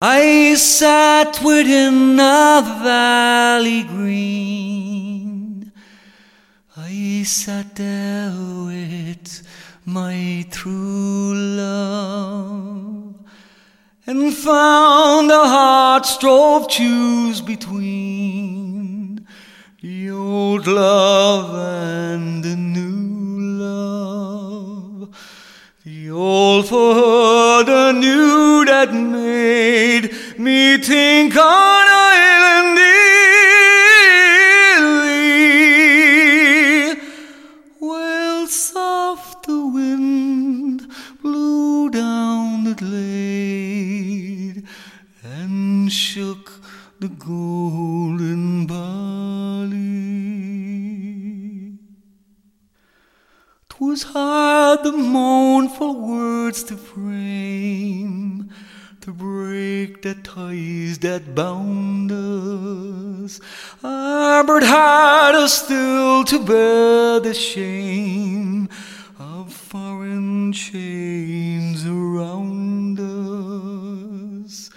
I sat within a valley green. I sat there with my true love and found a heart strove choose between the old love and the new love. The old for her, the new that made me think on an island illy. While soft the wind blew down the glade and shook the golden barley. 'Twas hard the mournful words to frame, to break the ties that bound us. Ah, but had us still to bear the shame of foreign chains around us.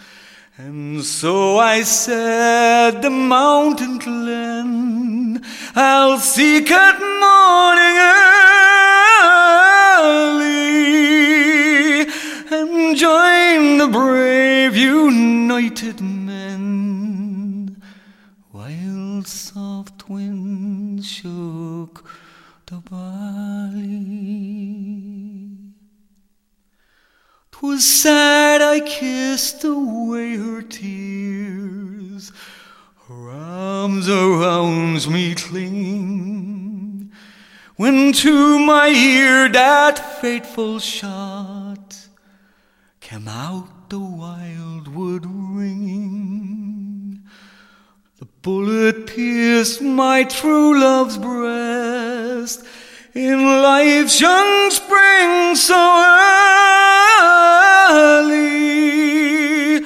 And so I said, the mountain glen I'll seek at morning early, and join the brave united men, while soft winds shook the barley. 'Twas sad I kissed away her tears, her arms around me clinging, when to my ear that fateful shot came out the wildwood ringing. The bullet pierced my true love's breast in life's young spring so early,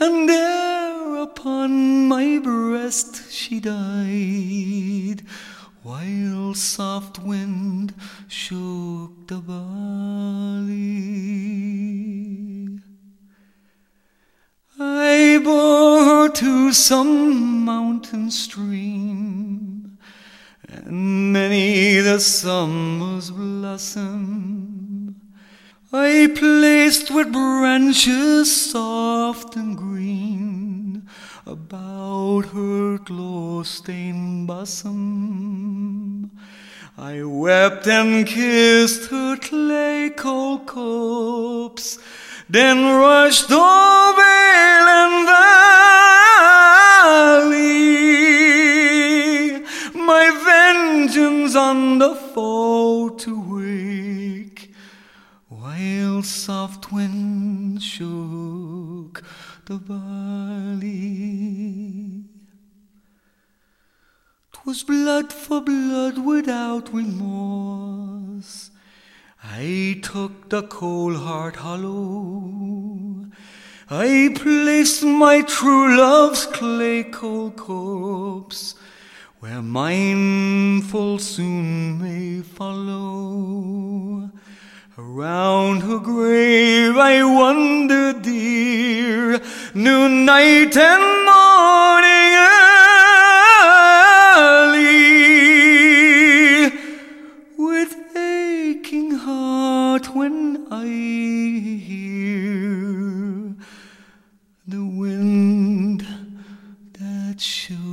and there upon my breast she died, while soft wind shook the barley. I bore her to some mountain stream, and many the summer's blossom I placed with branches soft and green about her glow-stained bosom. I wept and kissed her clay-cold corpse, then rushed o'er vale and valley, my vengeance on the foe to wake, while soft winds shook the barley. 'Twas blood for blood without remorse, I took the cold heart hollow, I placed my true love's clay-cold corpse where mine full soon may follow. Around her grave I wandered dear, knew night and morning early. With aching heart when I hear the wind that shows